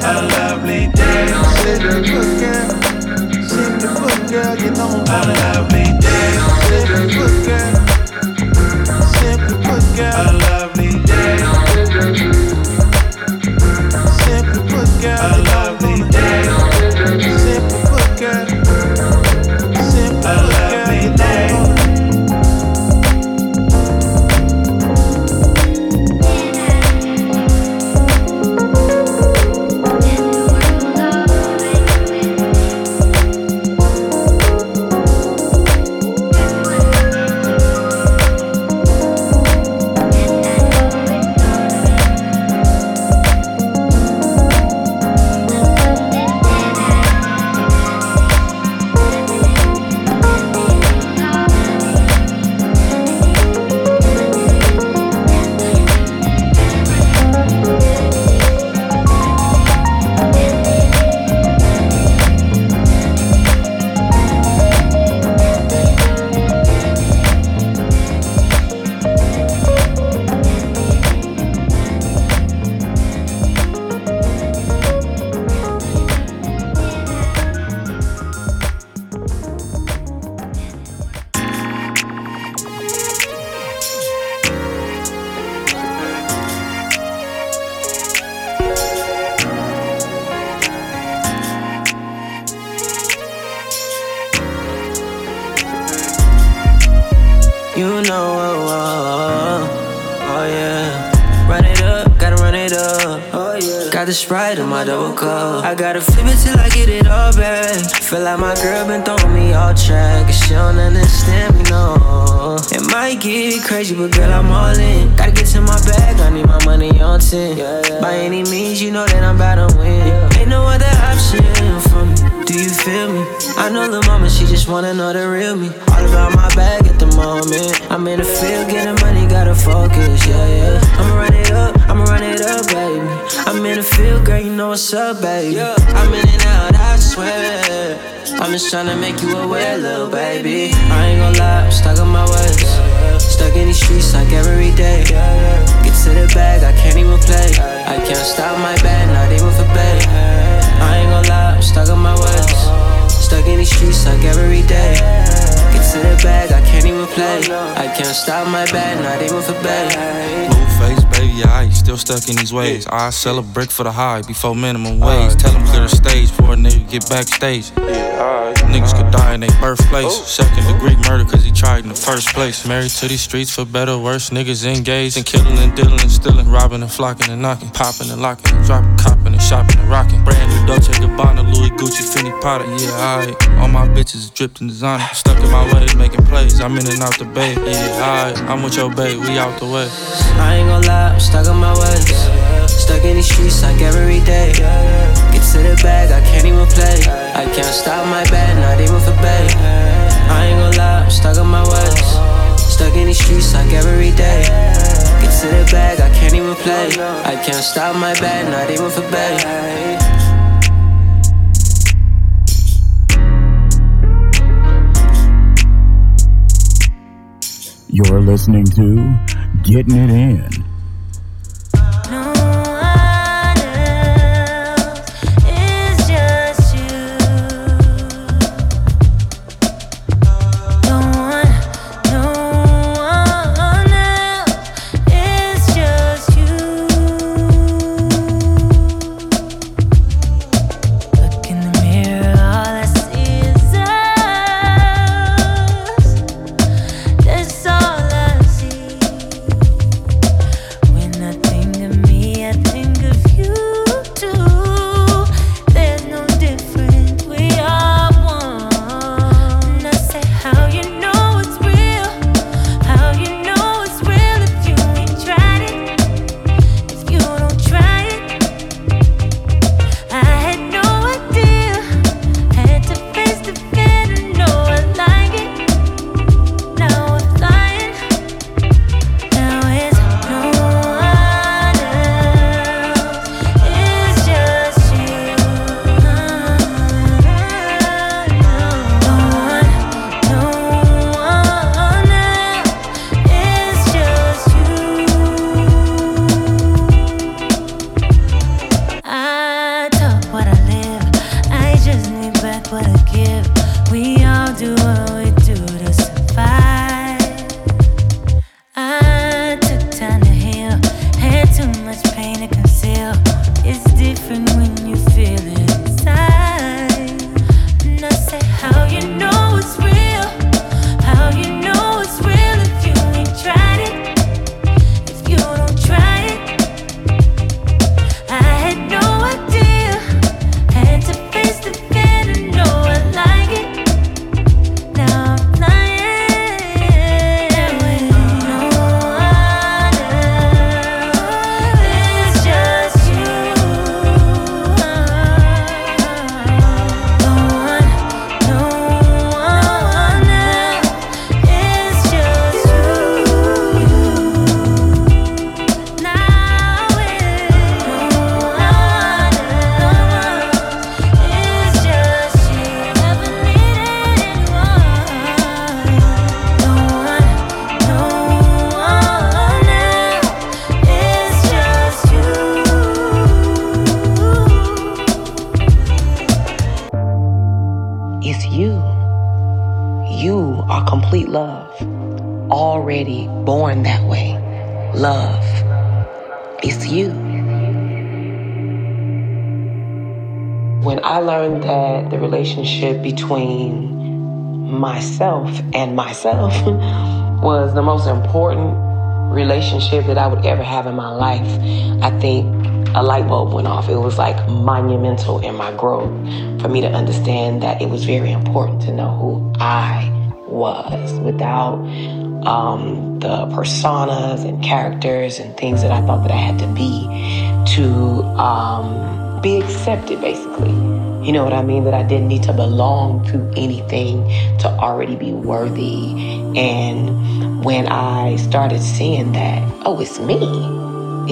A lovely day. Simply put, girl. you know. Oh yeah, run it up, gotta run it up. Oh yeah, got the Sprite in my double cup. I gotta flip it till I get it all back. Feel like my girl been throwing me off track, 'cause she don't understand me, no. It might get crazy, but girl, I'm all in. Gotta get to my bag, I need my money on 10. By any means, you know that I'm about to win. Ain't no other option for me, do you feel me? I know the mama, she just wanna know the real me. All about my bag at the moment. I'm in the field, getting money, gotta focus, yeah. I'ma run it up, baby. I'm in the field, girl, you know what's up, baby. I'm in and out, I swear. I'm just tryna make you aware, little baby. I ain't gon' lie, I'm stuck on my ways. Stuck in these streets like every day. Get to the bag, I can't even play. I can't stop my bag, not even for pay. I ain't gon' lie, I'm stuck on my ways. Stuck in these streets like every day. Get to the bag, I can't even play. I can't stop my bag, not even for pay. Face, baby, I still stuck in these ways. I sell a brick for the high before minimum wage. Tell them clear the stage before a nigga get backstage. Niggas could die in their birthplace. Second degree murder 'cause he tried in the first place. Married to these streets for better or worse. Niggas engaged in killing and dealing and stealing, robbing and flocking and knocking, popping and locking, dropping, copping and shopping and rocking. Brand new Dolce & Gabbana, Louis Gucci, Fendi Potter. All my bitches dripped in designer. Stuck in my ways, making plays. I'm in and out the bay. I'm with your babe, we out the way. I ain't gon' lie, I'm stuck on my ways. Stuck in these streets like every day. Get to the bag, I can't even play. I can't stop my bag, not even for pay. I ain't gon' lie, I'm stuck on my ways. Stuck in these streets like every day. Get to the bag, I can't even play. I can't stop my bag, not even for pay. You're listening to Getting It In. Between myself and myself was the most important relationship that I would ever have in my life. I think a light bulb went off. It was like monumental in my growth for me to understand that it was very important to know who I was without the personas and characters and things that I thought that I had to be accepted, basically. You know what I mean? That I didn't need to belong to anything to already be worthy. And when I started seeing that, oh, it's me.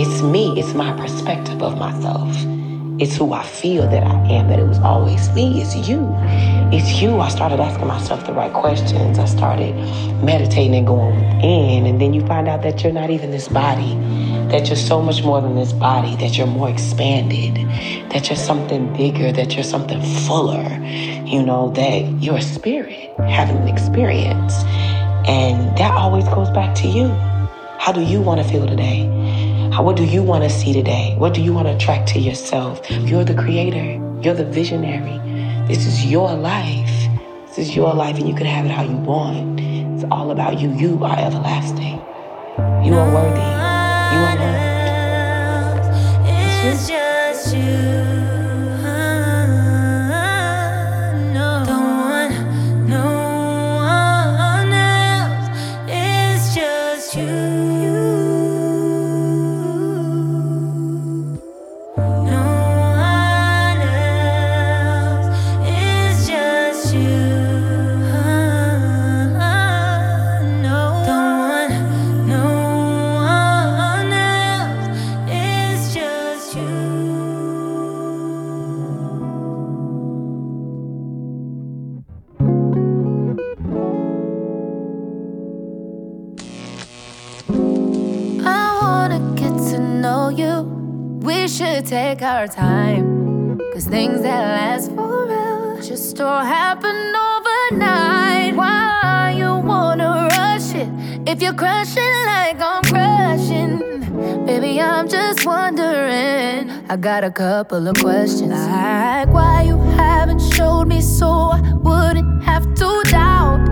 It's me, it's my perspective of myself. It's who I feel that I am, that it was always me, it's you. It's you. I started asking myself the right questions. I started meditating and going within. And then you find out that you're not even this body, that you're so much more than this body, that you're more expanded, that you're something bigger, that you're something fuller, you know, that you're a spirit having an experience. And that always goes back to you. How do you want to feel today? What do you want to see today? What do you want to attract to yourself? You're the creator. You're the visionary. This is your life. This is your life, and you can have it how you want. It's all about you. You are everlasting. You are worthy. You are loved. It's just you. Take our time, cause things that last forever just don't happen overnight. Why you wanna rush it if you're crushing like I'm crushing? Baby, I'm just wondering. I got a couple of questions, like why you haven't showed me so I wouldn't have to doubt.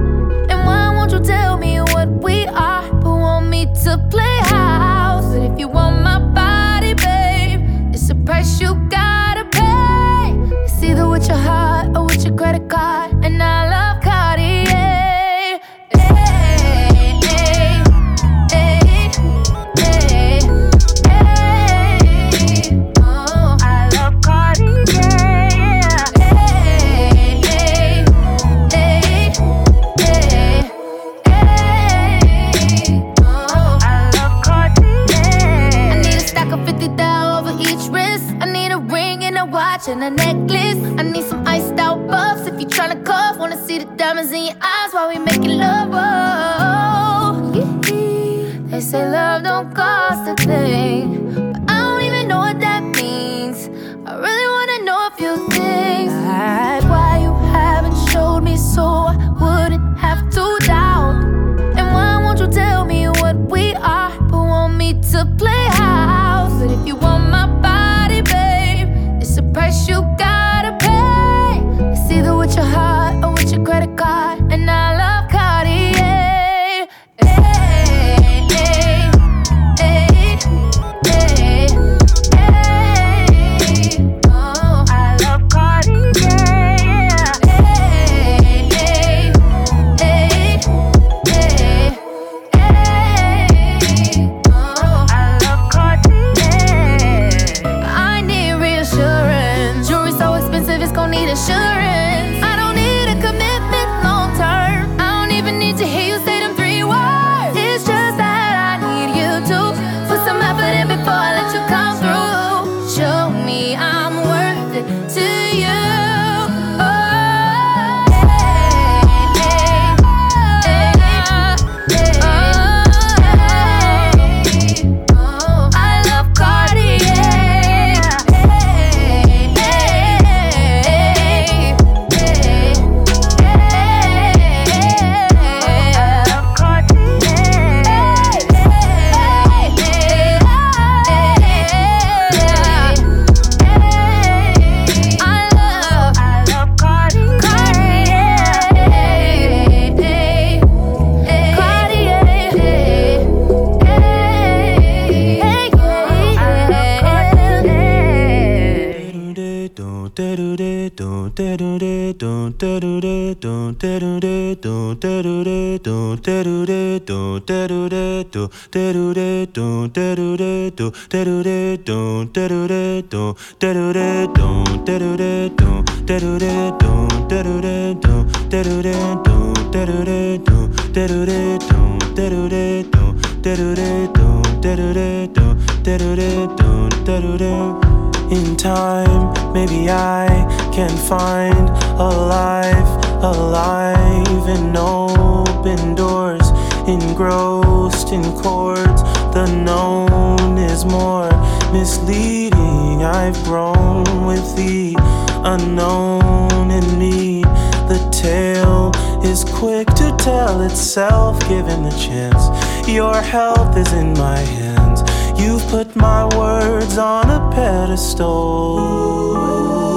And why won't you tell me what we are, but want me to play house? But if you want my body, baby, the price you gotta pay. It's either with your heart or with your credit card. And I love Cartier. I love Cartier. I love Cartier. I need a stack of 50,000 over each wrist. I need a ring and a watch and a necklace. I need some iced out buffs if you tryna cuff. Wanna see the diamonds in your eyes while we making love. Oh, yeah. They say love don't cost a thing, but I don't even know what that means. I really wanna know a few things, like why you haven't showed me so I wouldn't have to doubt. And why won't you tell me what we are, but want me to play house? But if you want my body, babe, it's a price you gotta pay. It's either with your heart or with your credit card. And I love Cartier. I love Cartier. Insurance. I don't need a commitment long term. I don't even need to hear you say them three words. It's just that I need you to put some effort in before I let you come through. Show me I'm worth it to you. I love Cartier. I In time, maybe I can find a life in open doors, engrossed in chords. The known is more misleading. I've grown with the unknown in me. The tale is quick to tell itself, given the chance. Your health is in my hands. You've put my words on a pedestal.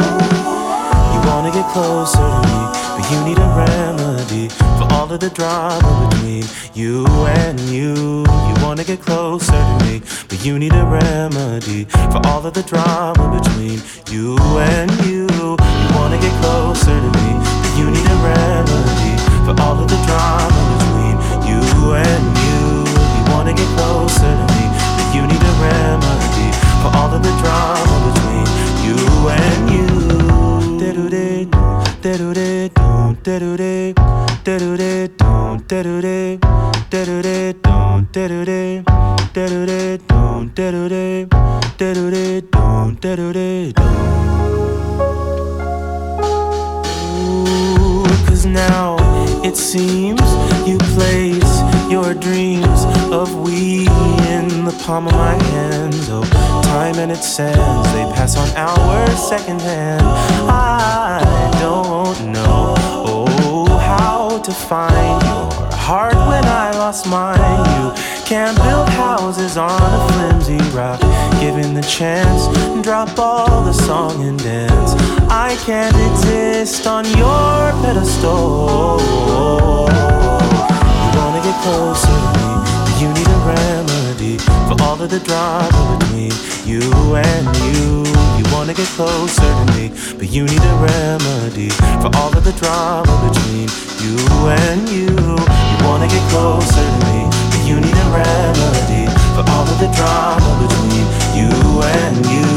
You wanna get closer to me, but you need a remedy for all of the drama between you and you. You wanna get closer to me, but you need a remedy for all of the drama between you and you. You wanna get closer to me, but you need a remedy for all of the drama between you and you. You wanna get closer to me, you need a remedy for all of the drama between you and you. Ooh, 'cause now it seems you place your dreams of we in the palm of my hand. Oh, time and its sands, they pass on hours secondhand. I don't know, oh, how to find your heart when I lost mine. You can't build houses on a flimsy rock. Given the chance, drop all the song and dance. I can't exist on your pedestal. Get closer to me, but you need a remedy for all of the drama between you and you. You wanna get closer to me, but you need a remedy for all of the drama between you and you. You wanna get closer to me, but you need a remedy for all of the drama between you and you.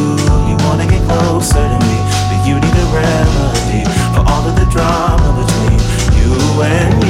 You wanna get closer to me, but you need a remedy for all of the drama between you and you.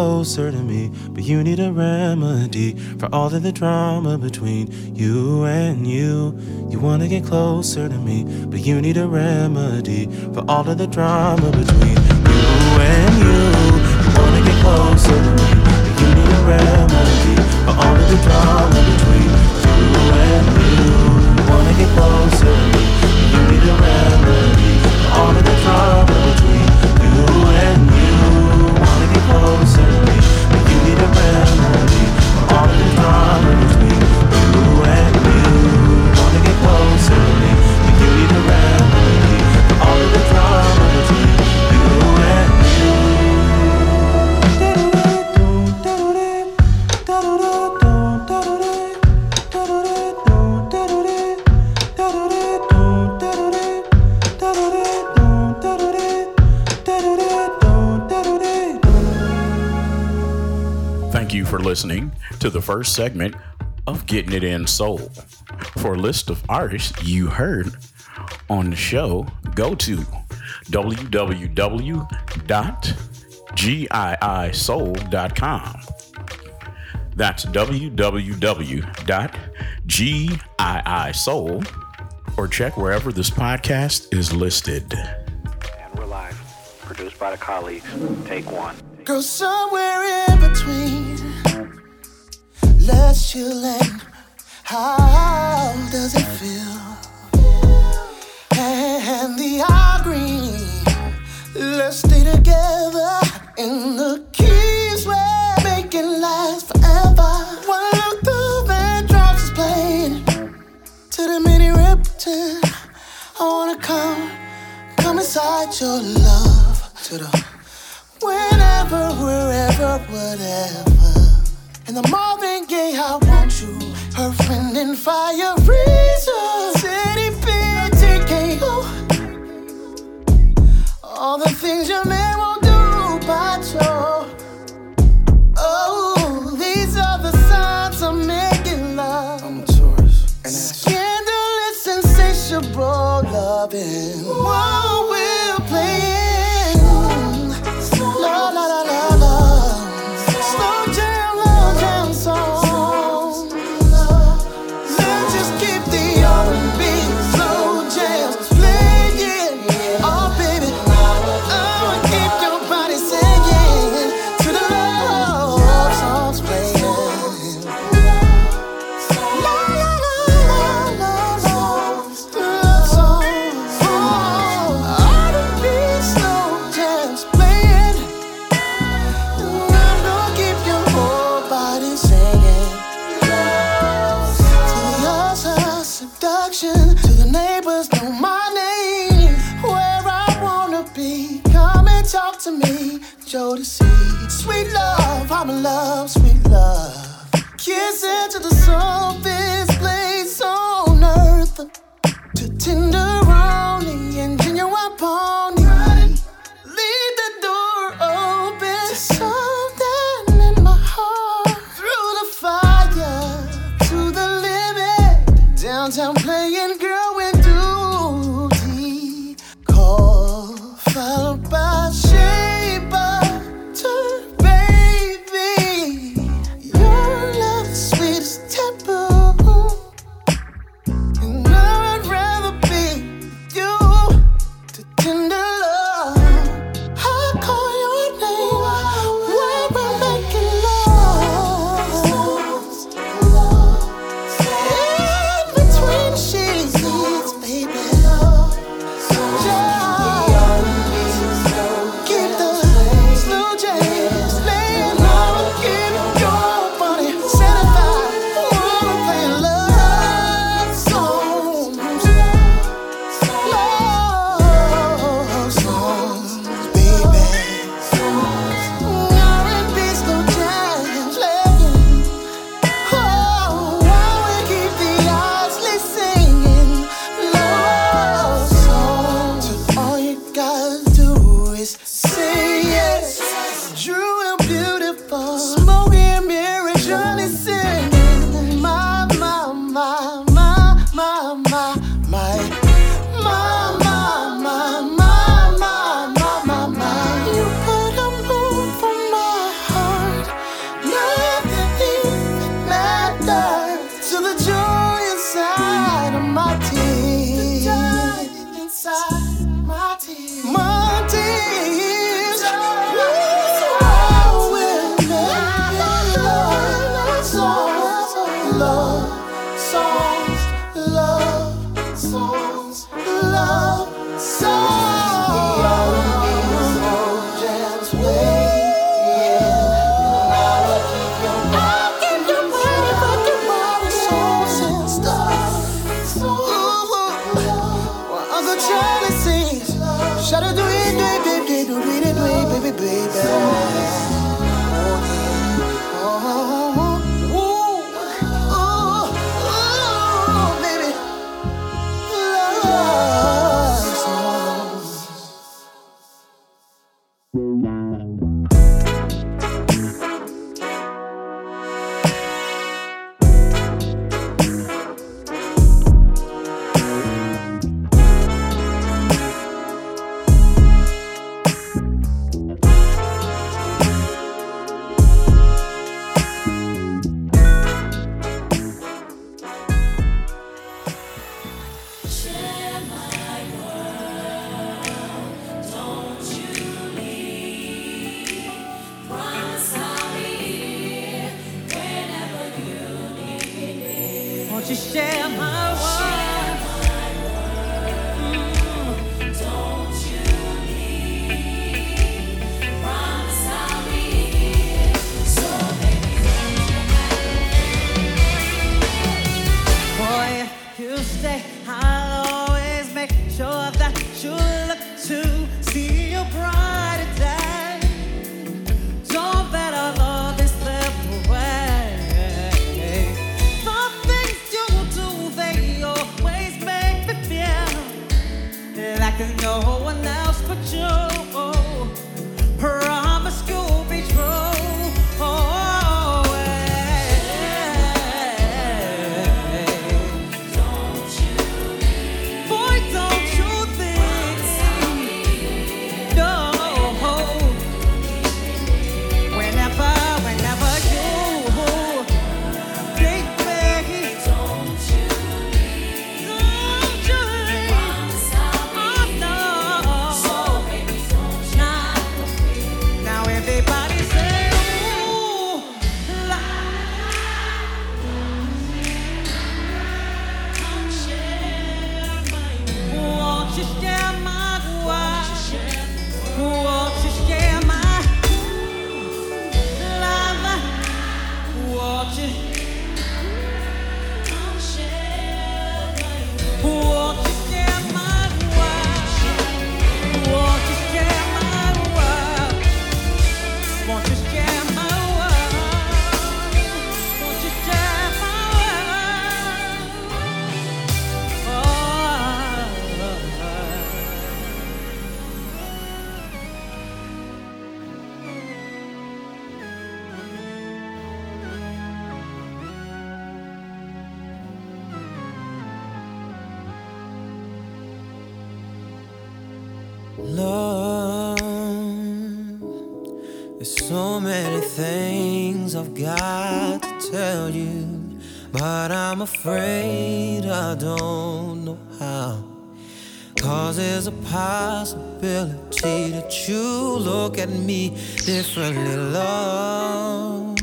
Closer to me, but you need a remedy for all of the drama between you and you. You wanna get closer to me, but you need a remedy for all of the drama between you and you. You wanna get closer to me, but you need a remedy for all of the drama between you and you. You wanna get closer to me, but you need a remedy for all of the drama between you and you. Closer to me, but you need a remedy for all the drama between you and you. Wanna get closer to me, but you need a remedy for all of the drama between you and you. listening to the first segment of Getting It In Soul. For a list of artists you heard on the show, go to www.giisoul.com. That's www.giisoul.com. Or check wherever this podcast is listed. And we're live. Produced by the colleagues. Take one. Go somewhere in between. Let's chill and how does it feel? And the eye green. Let's stay together in the keys. We're making life forever. While the band drops is playing to the mini rip. I wanna come inside your love to the whenever, wherever, whatever. In the Marvin Gaye, I want you. Her friend in fire, reason. City big TKO. All the things your man won't do by you. Oh, these are the signs of making love. I'm a Taurus, and roll up in while we're playing. La la la la la. Slow jam song. Let's just keep the R&B slow jams playing. Oh baby, I'ma keep your body singing to the love songs playing. La la la la la. Sweet love, I'm in love, sweet love. Kissing to the softest place on earth. To tenderoni and genuine pony. Leave the door open. To something in my heart. Through the fire, to the limit. Downtown playing, girl, with duty. Call, followed by shade. Won't you share my world? Don't you leave. Promise I'll be here. So baby, don't you have boy, if you stay, I'll always make sure that you look to see your brighter day. Don't bet on all this left away. Like no one else but you. Promise you'll be true always. Don't you think? Boy, don't you think? No. Whenever you think, baby, don't you think? Don't you think? Love, there's so many things I've got to tell you, but I'm afraid I don't know how. 'Cause there's a possibility that you look at me differently, love.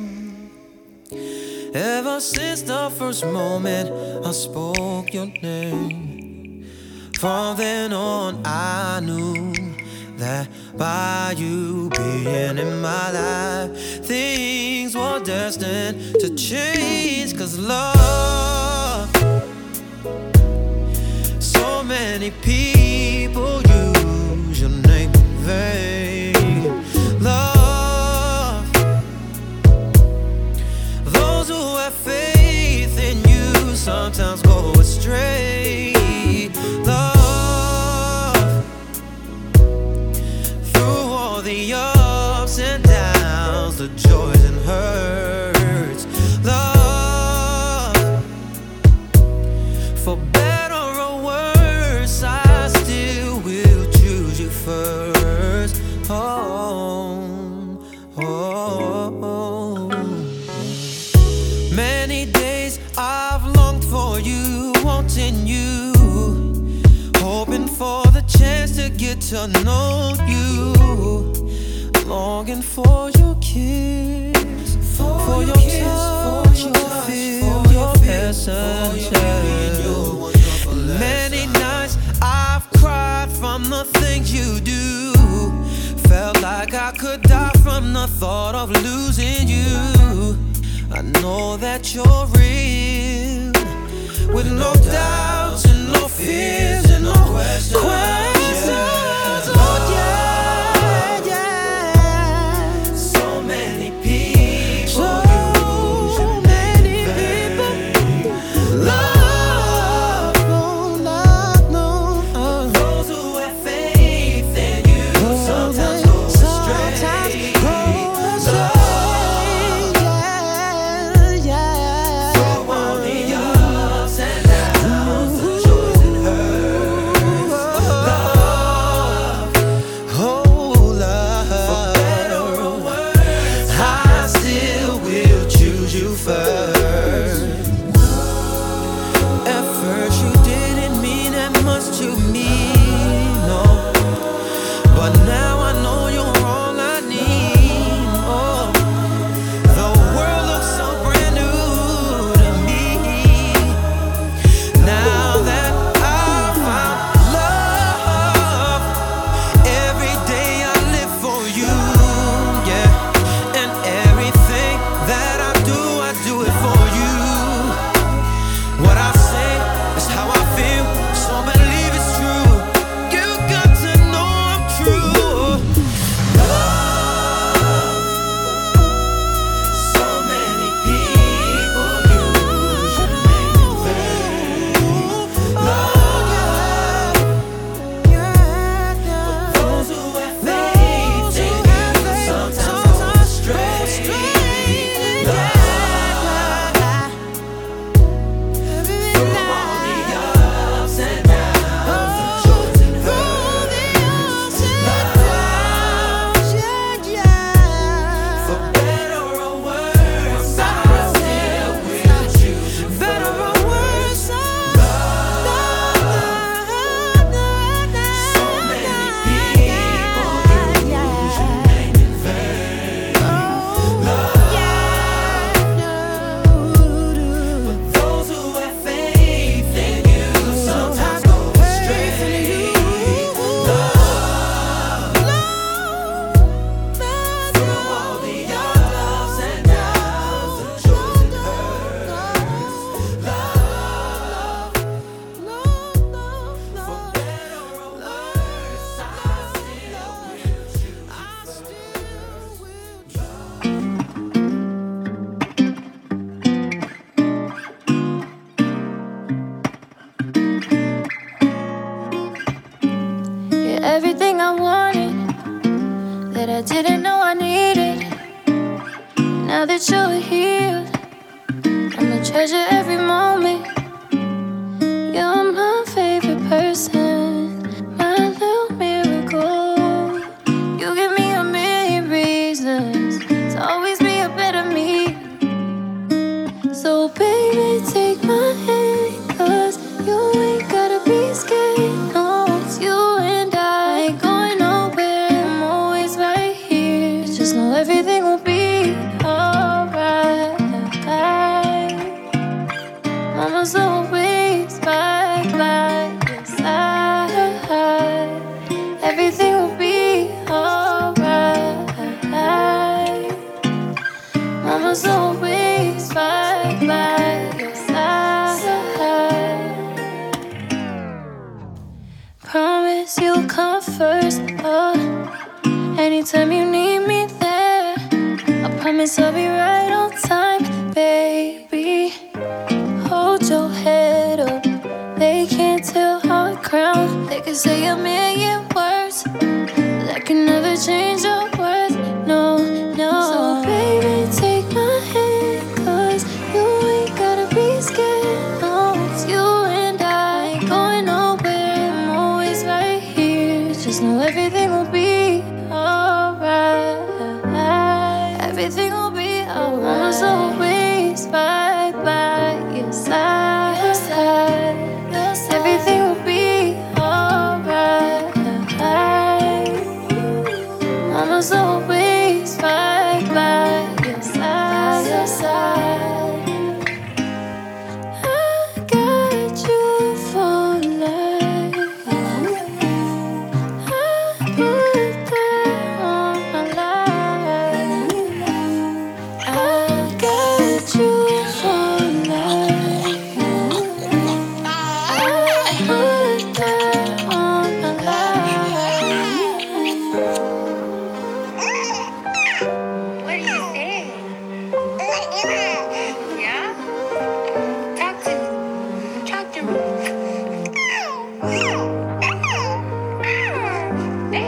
Ever since the first moment I spoke your name, from then on I knew that by you being in my life, things were destined to change. 'Cause love, so many people use your name in vain. Love, those who have faith in you sometimes go astray. Love, through all the ups and downs, the joys and hurts. Love, for better or worse, I still will choose you first. Oh, oh, oh. Many days I've longed for you, wanting you, for the chance to get to know you, longing for your kiss, for your kiss, touch, for your touch, feel, for your passion. Many nights I've cried from the things you do, felt like I could die from the thought of losing you. I know that you're real, with no doubts and no fears. Questions, yeah. Oh yeah, yeah. So many people, so many people. Love, no, love, no. Those who have faith in you sometimes go astray. Love, yeah, yeah. So all the ups and downs, the joys and hurts. Love. didn't know I needed. Now that you're healed, I'ma treasure every moment. You're my favorite person, my little miracle. You give me a million reasons to always be a better me. So baby, take my hand, 'cause you ain't gotta be scared. No, it's you and I ain't going nowhere. I'm always right here. Just know everything will be alright. Mama's always right by your side. Everything will be alright. Mama's always right by your side. Promise you'll come first. Oh, anytime you need me there, I promise I'll be right on time, baby. Hold your head up, they can't tell how it crowned. They can say a million words, but I can never change your worth. No, no. So baby, take my hand, 'cause you ain't gotta be scared. No, it's you and I ain't going nowhere. I'm always right here. Just know everything will be alright. Everything will be alright. Mama's always right by your side. Your side. Your side. Everything will be alright. Mama's always right by your side. Your side. I got you for life. I put that on my life. I got you for life. I put that on my life. What do you think? Yeah? Talk to me. Hey.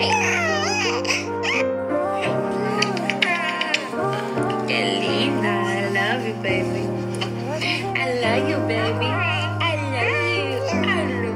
Delina, I love you, baby. I love you, baby. I love you. I love you.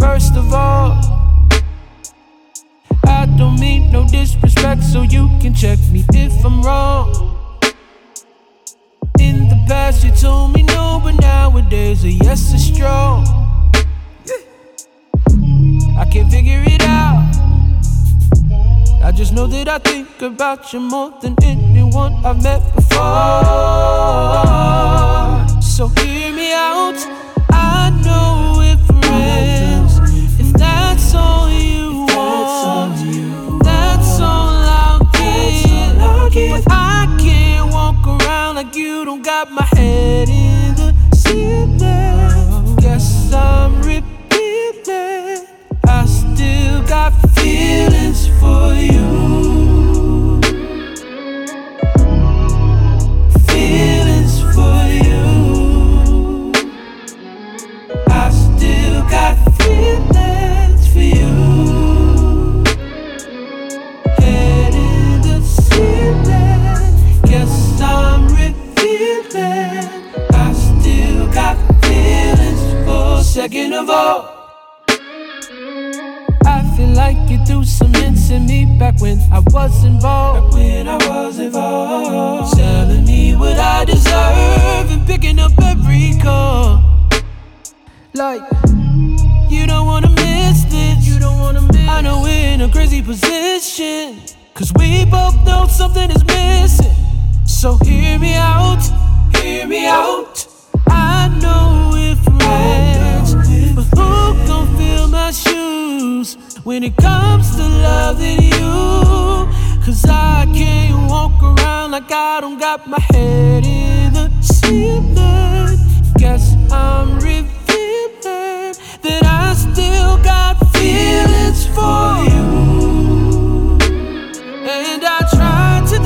First of all, I don't mean no disrespect, so you can check me if I'm wrong. In the past you told me no, but nowadays a yes is strong. I can't figure it out. I just know that I think about you more than anyone I've met before. So hear me out, I know. I can't walk around like you don't got my head in the ceiling. Guess I'm repeating, I still got feelings for you. Feelings for you. I still got feelings for you. Head in the ceiling. Guess I'm revealing, I still got feelings for. Second of all, I feel like you threw some hints at me back when I was involved. Telling me what I deserve and picking up every call. Like, you don't wanna miss this. I know we're in a crazy position, 'cause we both know something is missing. So hear me out, hear me out. I know it hurts, but who gon' fill my shoes when it comes to loving you? 'Cause I can't walk around like I don't got my head in the ceiling. Guess I'm revealing that I still got feelings for you. And I tried to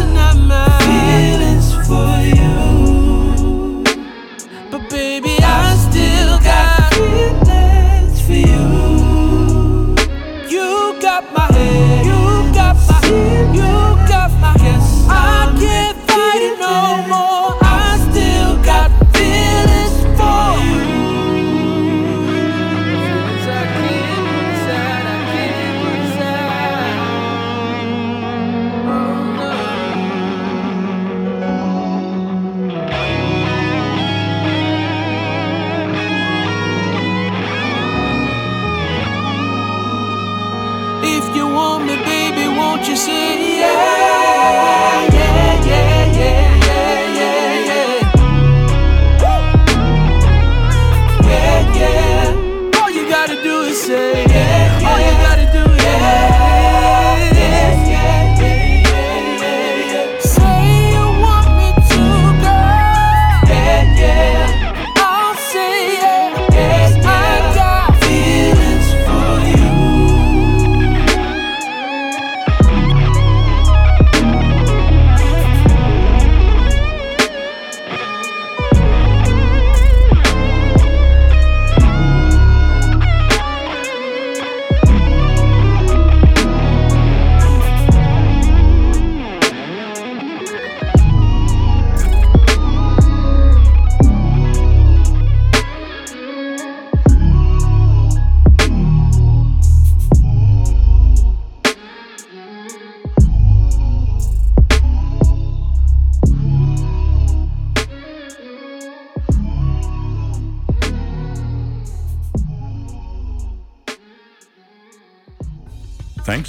Thank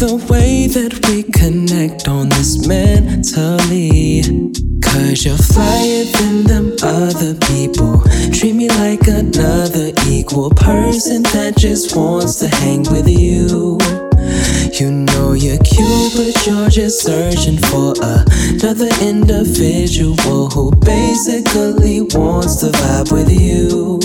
the way that we connect on this mentally. Cause you're flyer than them other people. Treat me like another equal person that just wants to hang with you. You know you're cute, but you're just searching for another individual who basically wants to vibe with you.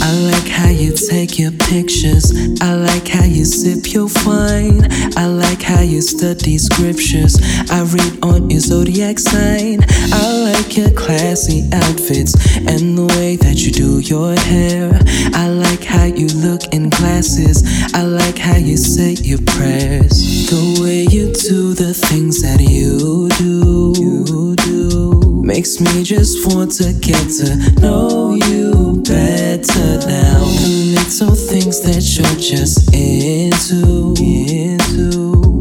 I like how you take your pictures. I like how you sip your wine. I like how you study scriptures. I read on your zodiac sign. I like your classy outfits and the way that you do your hair. I like how you look in glasses. I like how you say your prayers. The way you do the things that you do makes me just want to get to know you better now. The little things that you're just into.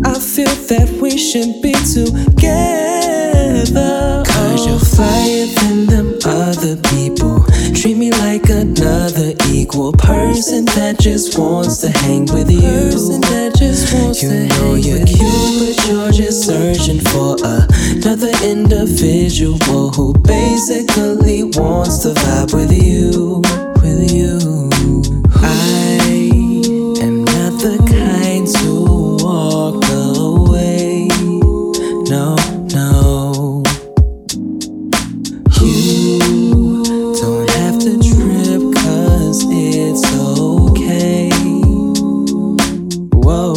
I feel that we should be together. Cause you're flyer than them other people. Treat me like another equal person that just wants to hang with you. You know you're cute, but you're just searching for another individual who basically wants to vibe with you. I am not the kind to walk away. No. You don't have to trip, cause it's okay. Whoa.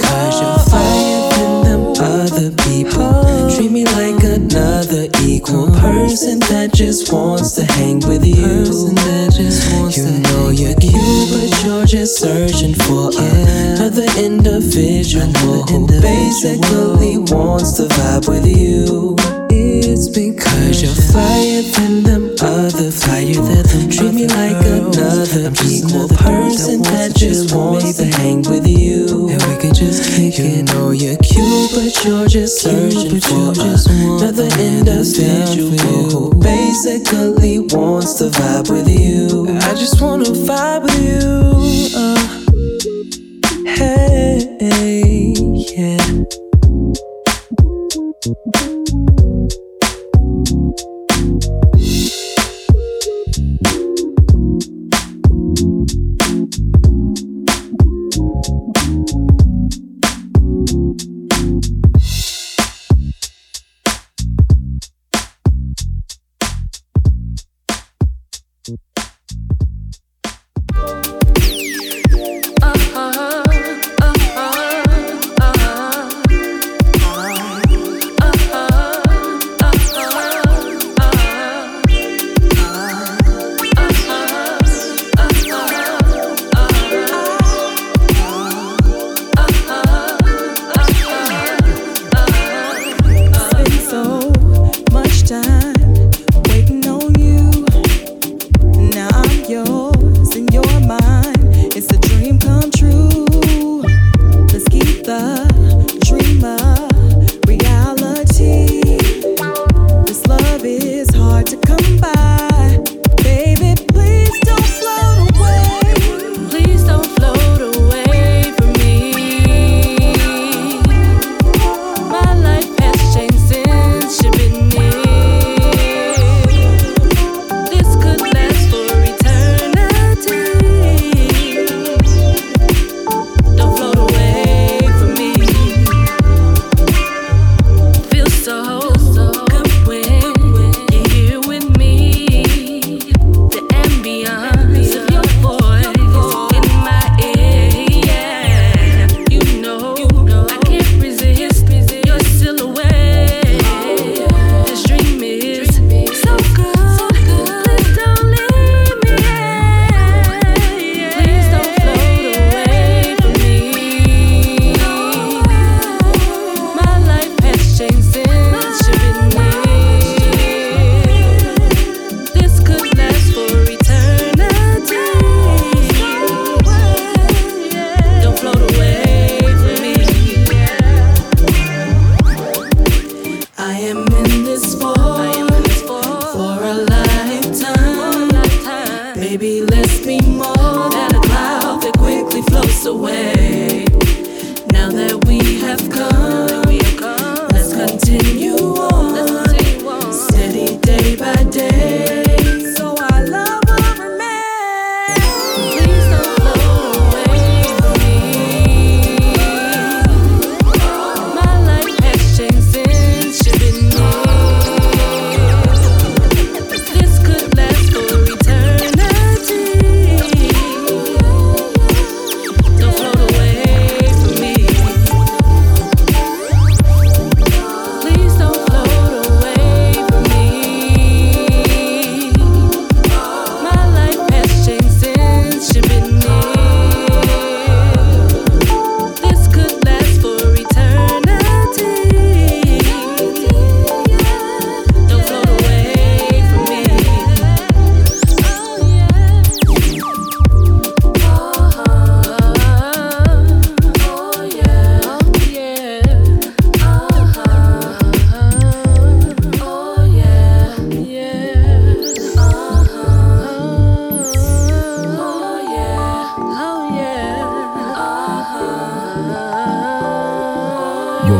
Cause you're flyer than them other people. Treat me like another equal person that just wants to hang with you. You know you're cute, but you're just searching for another individual who basically wants to vibe with you. It's because you're flyer than them other people. Treat me like another equal person that just wants to hang with you. And we could just kick it. You know you're cute, but you're just searching for another individual who basically wants to vibe with you. I just wanna vibe with you. Hey, yeah.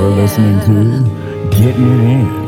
You're listening to Getting It In.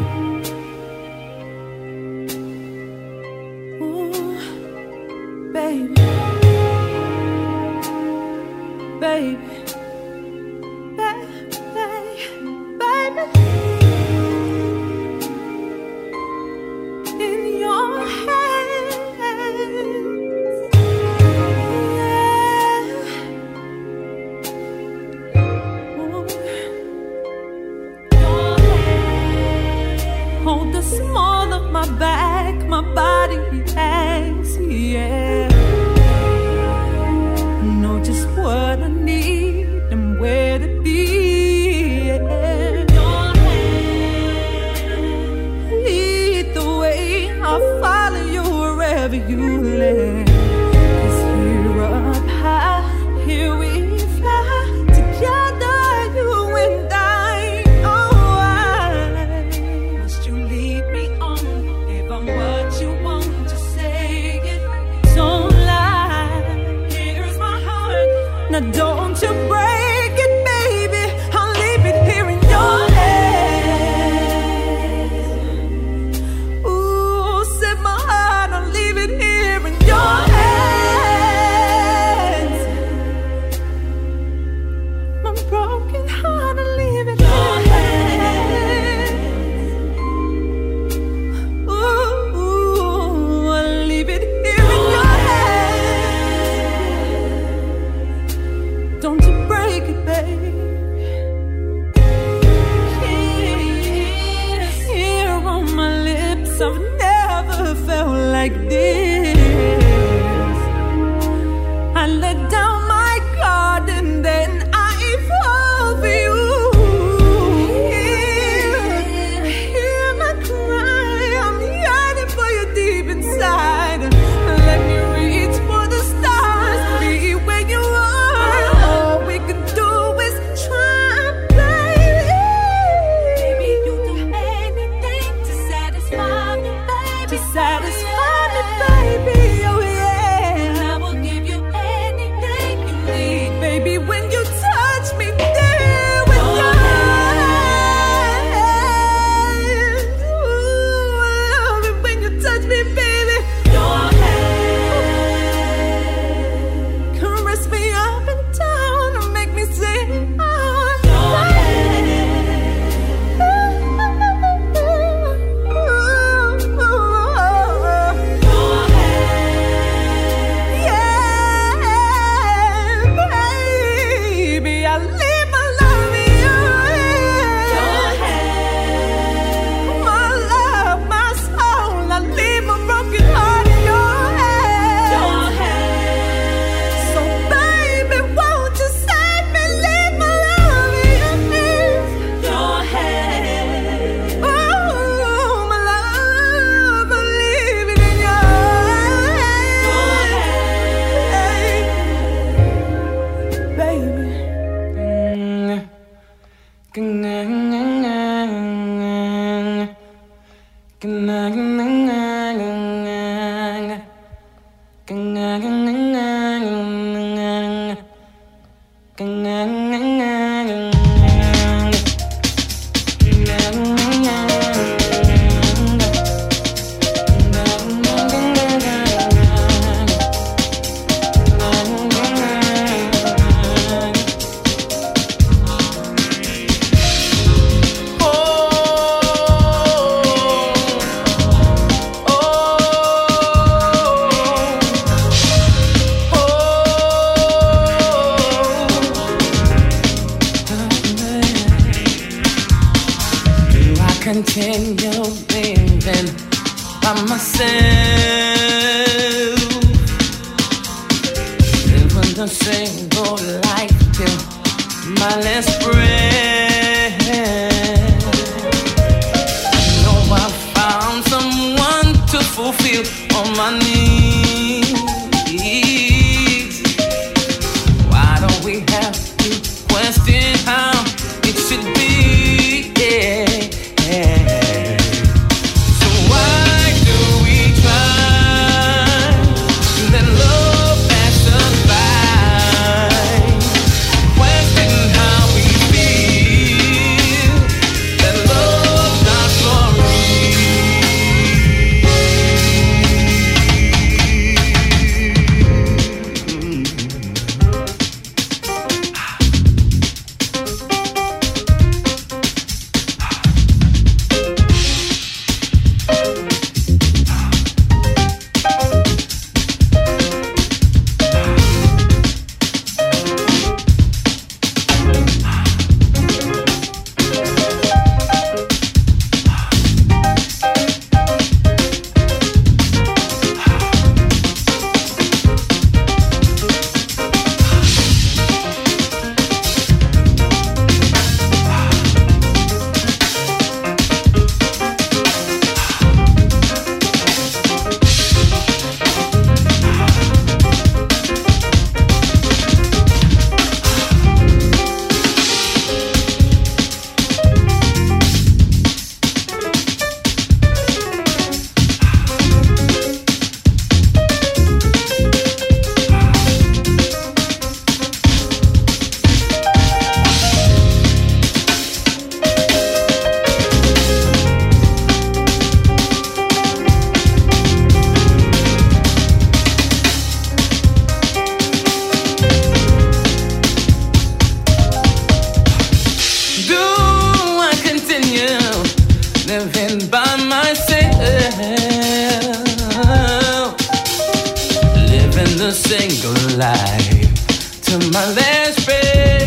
single life to my last breath.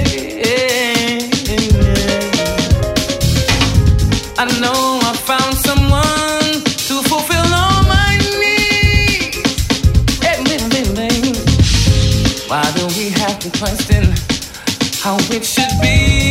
I know I found someone to fulfill all my needs. Why do we have to question how it should be?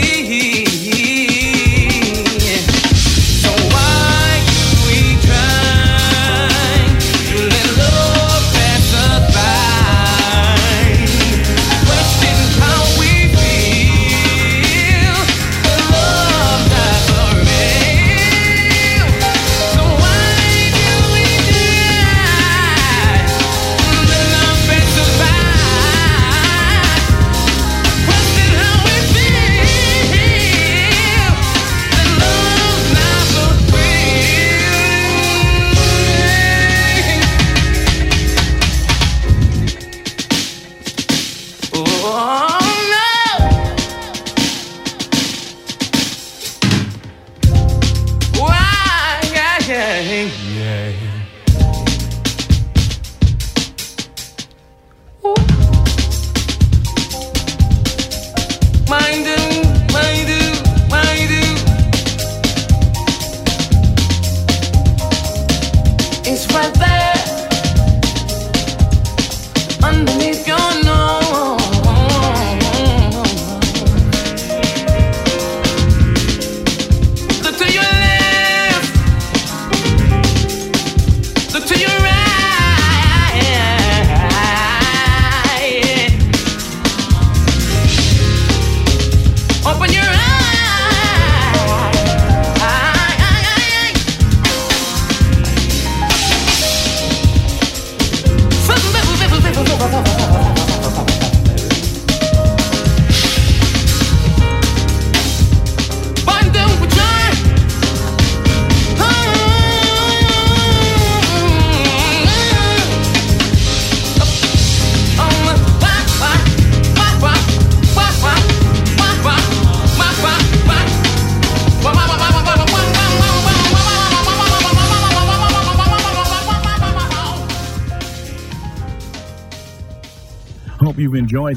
You've enjoyed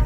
In.